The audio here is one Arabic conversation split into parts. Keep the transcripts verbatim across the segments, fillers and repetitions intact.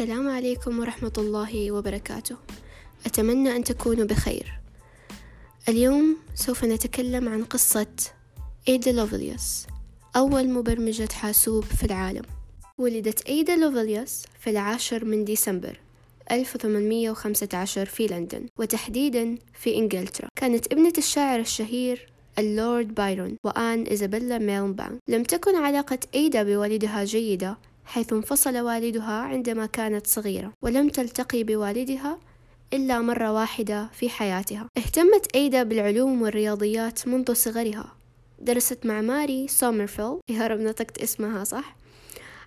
السلام عليكم ورحمة الله وبركاته. أتمنى أن تكونوا بخير. اليوم سوف نتكلم عن قصة إيدا لوفلياس، أول مبرمجة حاسوب في العالم. ولدت إيدا لوفلياس في العاشر من ديسمبر ألف وثمانمئة وخمسة عشر في لندن، وتحديداً في إنجلترا. كانت ابنة الشاعر الشهير اللورد بايرون وآن إيزابيلا ميلبان. لم تكن علاقة إيدا بوالدها جيدة، حيث انفصل والدها عندما كانت صغيرة، ولم تلتقي بوالدها إلا مرة واحدة في حياتها. اهتمت إيدا بالعلوم والرياضيات منذ صغرها. درست مع ماري سومرفيل، يا رب نطقت اسمها صح،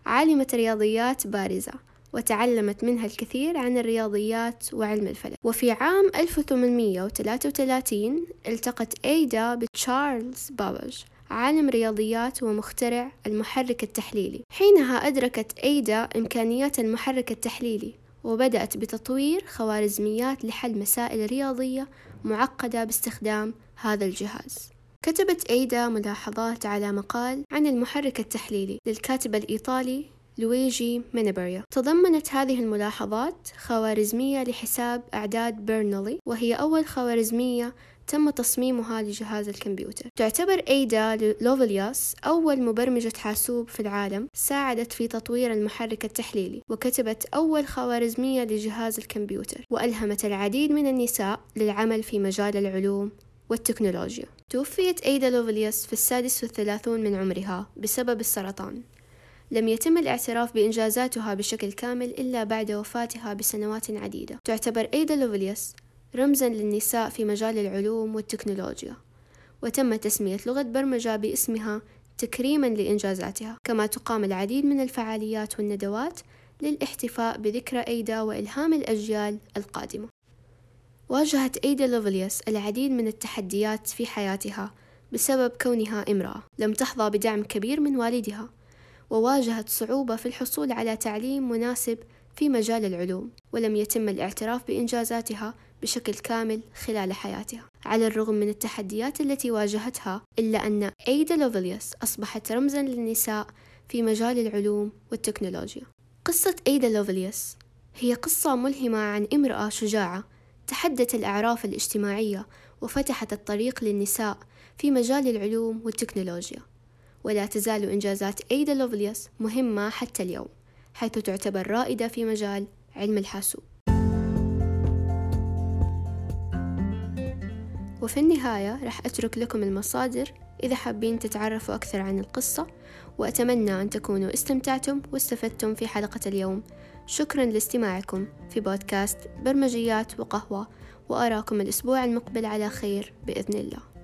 عالمة رياضيات بارزة، وتعلمت منها الكثير عن الرياضيات وعلم الفلك. وفي عام ألف وثمانمئة وثلاثة وثلاثين التقت إيدا بتشارلز بابج، عالم رياضيات ومخترع المحرك التحليلي. حينها أدركت إيدا إمكانيات المحرك التحليلي، وبدأت بتطوير خوارزميات لحل مسائل رياضية معقدة باستخدام هذا الجهاز. كتبت إيدا ملاحظات على مقال عن المحرك التحليلي للكاتب الإيطالي لويجي منابريا. تضمنت هذه الملاحظات خوارزمية لحساب أعداد برنولي، وهي أول خوارزمية تم تصميمها لجهاز الكمبيوتر. تعتبر إيدا لوفلياس أول مبرمجة حاسوب في العالم، ساعدت في تطوير المحرك التحليلي، وكتبت أول خوارزمية لجهاز الكمبيوتر، وألهمت العديد من النساء للعمل في مجال العلوم والتكنولوجيا. توفيت إيدا لوفلياس في السادس والثلاثون من عمرها بسبب السرطان. لم يتم الاعتراف بإنجازاتها بشكل كامل إلا بعد وفاتها بسنوات عديدة. تعتبر إيدا لوفلياس رمزاً للنساء في مجال العلوم والتكنولوجيا، وتم تسمية لغة برمجة باسمها تكريماً لإنجازاتها. كما تقام العديد من الفعاليات والندوات للاحتفاء بذكرى إيدا وإلهام الأجيال القادمة. واجهت إيدا لوفلياس العديد من التحديات في حياتها بسبب كونها امرأة. لم تحظى بدعم كبير من والدها، وواجهت صعوبة في الحصول على تعليم مناسب في مجال العلوم، ولم يتم الاعتراف بإنجازاتها بشكل كامل خلال حياتها. على الرغم من التحديات التي واجهتها، إلا أن إيدا لوفلياس أصبحت رمزاً للنساء في مجال العلوم والتكنولوجيا. قصة إيدا لوفلياس هي قصة ملهمة عن امرأة شجاعة تحدت الأعراف الاجتماعية وفتحت الطريق للنساء في مجال العلوم والتكنولوجيا. ولا تزال إنجازات إيدا لوفلياس مهمة حتى اليوم، حيث تعتبر رائدة في مجال علم الحاسوب. وفي النهاية راح أترك لكم المصادر إذا حابين تتعرفوا أكثر عن القصة، وأتمنى أن تكونوا استمتعتم واستفدتم في حلقة اليوم. شكرا لاستماعكم في بودكاست برمجيات وقهوة، وأراكم الأسبوع المقبل على خير بإذن الله.